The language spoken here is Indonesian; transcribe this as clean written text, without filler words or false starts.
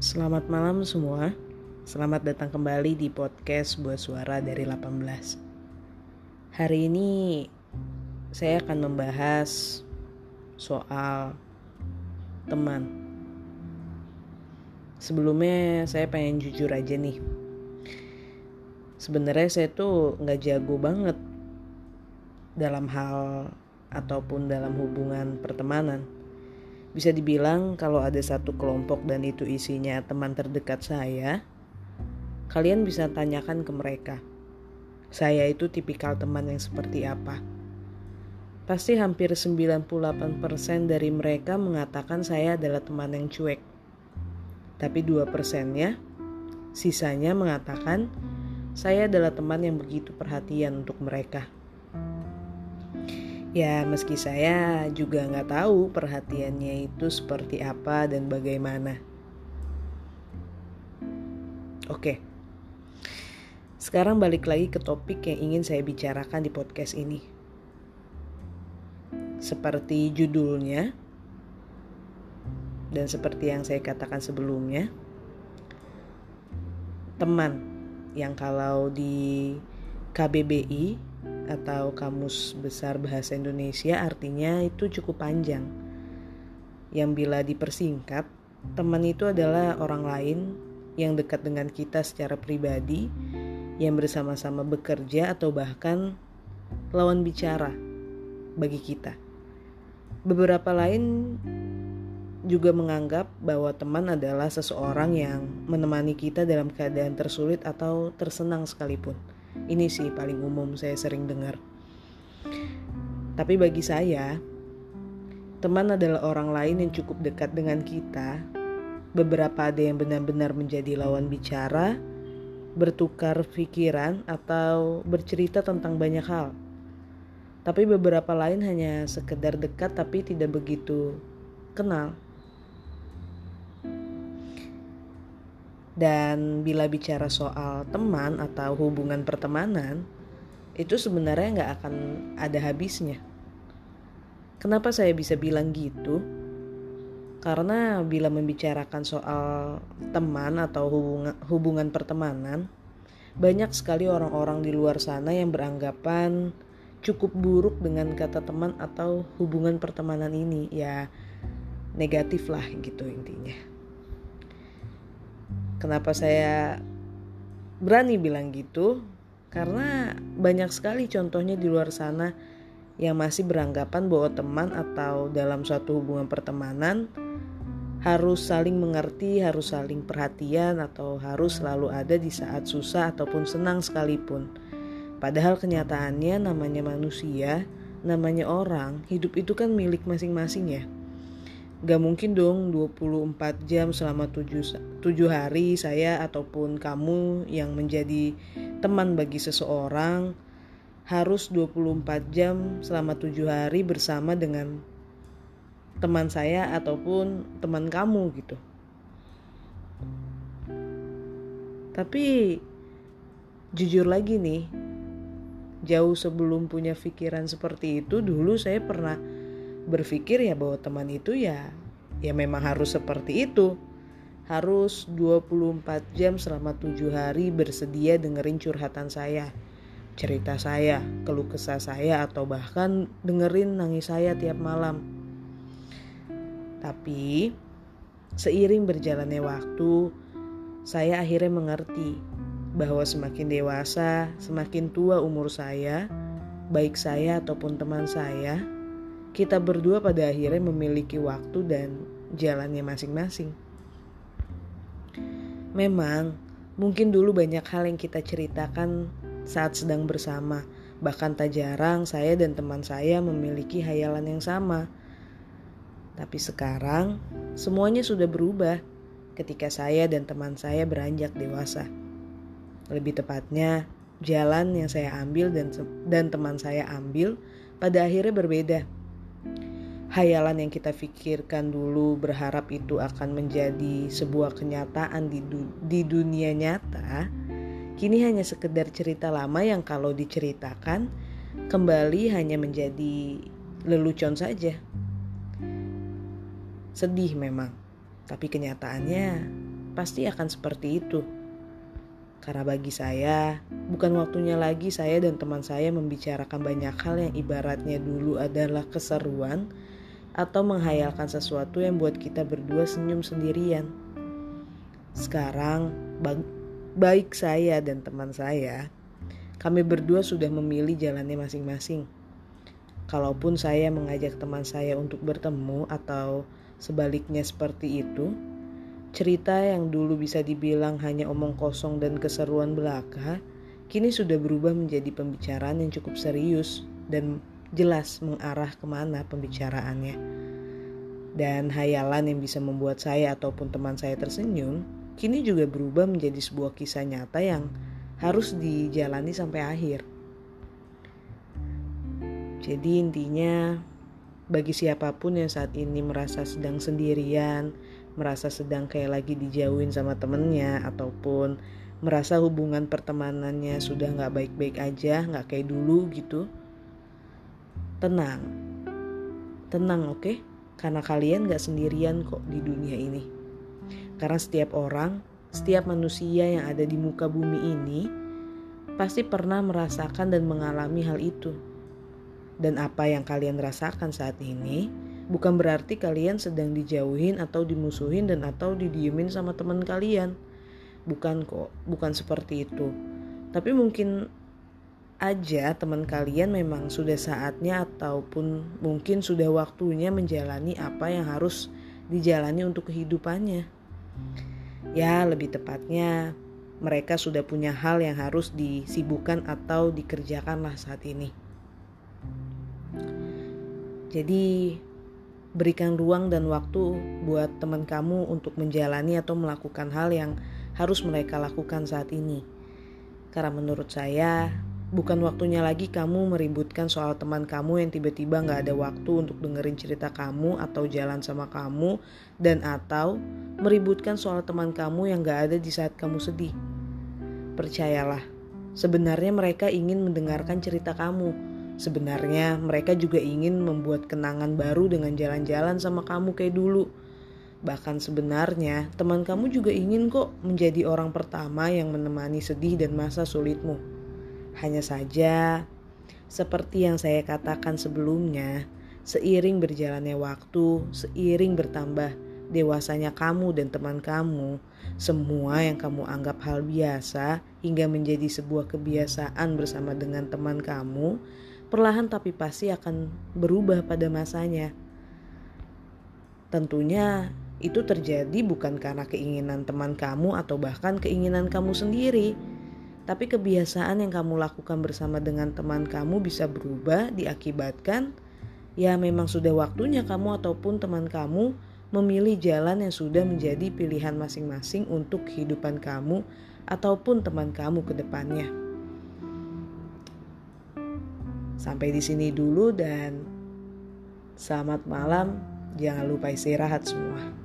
Selamat malam semua. Selamat datang kembali di podcast Buah Suara dari 18. Hari ini saya akan membahas soal teman. Sebelumnya saya pengen jujur aja nih. Sebenarnya saya tuh gak jago banget dalam hal ataupun dalam hubungan pertemanan. Bisa dibilang kalau ada satu kelompok dan itu isinya teman terdekat saya, kalian bisa tanyakan ke mereka, saya itu tipikal teman yang seperti apa. Pasti hampir 98% dari mereka mengatakan saya adalah teman yang cuek. Tapi 2%-nya, sisanya mengatakan saya adalah teman yang begitu perhatian untuk mereka. Ya, meski saya juga gak tahu perhatiannya itu seperti apa dan bagaimana. Oke, sekarang balik lagi ke topik yang ingin saya bicarakan di podcast ini. Seperti judulnya, dan seperti yang saya katakan sebelumnya, teman yang kalau di KBBI atau Kamus Besar Bahasa Indonesia artinya itu cukup panjang, yang bila dipersingkat, teman itu adalah orang lain yang dekat dengan kita secara pribadi, yang bersama-sama bekerja atau bahkan lawan bicara bagi kita. Beberapa lain juga menganggap bahwa teman adalah seseorang yang menemani kita dalam keadaan tersulit atau tersenang sekalipun. Ini sih paling umum saya sering dengar. Tapi bagi saya, teman adalah orang lain yang cukup dekat dengan kita. Beberapa ada yang benar-benar menjadi lawan bicara, bertukar pikiran, atau bercerita tentang banyak hal. Tapi beberapa lain hanya sekedar dekat tapi tidak begitu kenal. Dan bila bicara soal teman atau hubungan pertemanan, itu sebenarnya gak akan ada habisnya. Kenapa saya bisa bilang gitu? Karena bila membicarakan soal teman atau hubungan pertemanan, banyak sekali orang-orang di luar sana yang beranggapan cukup buruk dengan kata teman atau hubungan pertemanan ini. Ya, negatif lah gitu intinya. Kenapa saya berani bilang gitu? Karena banyak sekali contohnya di luar sana yang masih beranggapan bahwa teman atau dalam suatu hubungan pertemanan harus saling mengerti, harus saling perhatian, atau harus selalu ada di saat susah ataupun senang sekalipun. Padahal kenyataannya namanya manusia, namanya orang, hidup itu kan milik masing-masing ya. Gak mungkin dong 24 jam selama 7 hari saya ataupun kamu yang menjadi teman bagi seseorang harus 24 jam selama 7 hari bersama dengan teman saya ataupun teman kamu gitu. Tapi jujur lagi nih, jauh sebelum punya pikiran seperti itu, dulu saya pernah berpikir ya bahwa teman itu ya memang harus seperti itu. Harus 24 jam selama 7 hari bersedia dengerin curhatan saya, cerita saya, keluh kesah saya, atau bahkan dengerin nangis saya tiap malam. Tapi seiring berjalannya waktu, saya akhirnya mengerti bahwa semakin dewasa, semakin tua umur saya, baik saya ataupun teman saya, kita berdua pada akhirnya memiliki waktu dan jalannya masing-masing. Memang, mungkin dulu banyak hal yang kita ceritakan saat sedang bersama. Bahkan tak jarang saya dan teman saya memiliki khayalan yang sama. Tapi sekarang, semuanya sudah berubah ketika saya dan teman saya beranjak dewasa. Lebih tepatnya, jalan yang saya ambil dan teman saya ambil pada akhirnya berbeda. Khayalan yang kita pikirkan dulu berharap itu akan menjadi sebuah kenyataan di dunia nyata, kini hanya sekedar cerita lama yang kalau diceritakan kembali hanya menjadi lelucon saja. Sedih memang, tapi kenyataannya pasti akan seperti itu. Karena bagi saya, bukan waktunya lagi saya dan teman saya membicarakan banyak hal yang ibaratnya dulu adalah keseruan atau menghayalkan sesuatu yang buat kita berdua senyum sendirian. Sekarang, baik saya dan teman saya, kami berdua sudah memilih jalannya masing-masing. Kalaupun saya mengajak teman saya untuk bertemu atau sebaliknya seperti itu, cerita yang dulu bisa dibilang hanya omong kosong dan keseruan belaka, kini sudah berubah menjadi pembicaraan yang cukup serius dan jelas mengarah kemana pembicaraannya. Dan hayalan yang bisa membuat saya ataupun teman saya tersenyum, kini juga berubah menjadi sebuah kisah nyata yang harus dijalani sampai akhir. Jadi intinya, bagi siapapun yang saat ini merasa sedang sendirian, merasa sedang kayak lagi dijauhin sama temennya, ataupun merasa hubungan pertemanannya sudah gak baik-baik aja, gak kayak dulu gitu, tenang oke? Karena kalian gak sendirian kok di dunia ini. Karena setiap orang, setiap manusia yang ada di muka bumi ini pasti pernah merasakan dan mengalami hal itu. Dan apa yang kalian rasakan saat ini bukan berarti kalian sedang dijauhin atau dimusuhin dan atau didiemin sama teman kalian. Bukan kok, bukan seperti itu. Tapi mungkin aja teman kalian memang sudah saatnya ataupun mungkin sudah waktunya menjalani apa yang harus dijalani untuk kehidupannya. Ya, lebih tepatnya mereka sudah punya hal yang harus disibukkan atau dikerjakanlah saat ini. Jadi, berikan ruang dan waktu buat teman kamu untuk menjalani atau melakukan hal yang harus mereka lakukan saat ini. Karena menurut saya, bukan waktunya lagi kamu meributkan soal teman kamu yang tiba-tiba gak ada waktu untuk dengerin cerita kamu atau jalan sama kamu, dan atau meributkan soal teman kamu yang gak ada di saat kamu sedih. Percayalah, sebenarnya mereka ingin mendengarkan cerita kamu. Sebenarnya mereka juga ingin membuat kenangan baru dengan jalan-jalan sama kamu kayak dulu. Bahkan sebenarnya teman kamu juga ingin kok menjadi orang pertama yang menemani sedih dan masa sulitmu. Hanya saja, seperti yang saya katakan sebelumnya, seiring berjalannya waktu, seiring bertambah dewasanya kamu dan teman kamu, semua yang kamu anggap hal biasa hingga menjadi sebuah kebiasaan bersama dengan teman kamu, perlahan tapi pasti akan berubah pada masanya. Tentunya itu terjadi bukan karena keinginan teman kamu atau bahkan keinginan kamu sendiri, tapi kebiasaan yang kamu lakukan bersama dengan teman kamu bisa berubah diakibatkan ya memang sudah waktunya kamu ataupun teman kamu memilih jalan yang sudah menjadi pilihan masing-masing untuk kehidupan kamu ataupun teman kamu ke depannya. Sampai di sini dulu dan selamat malam. Jangan lupa istirahat semua.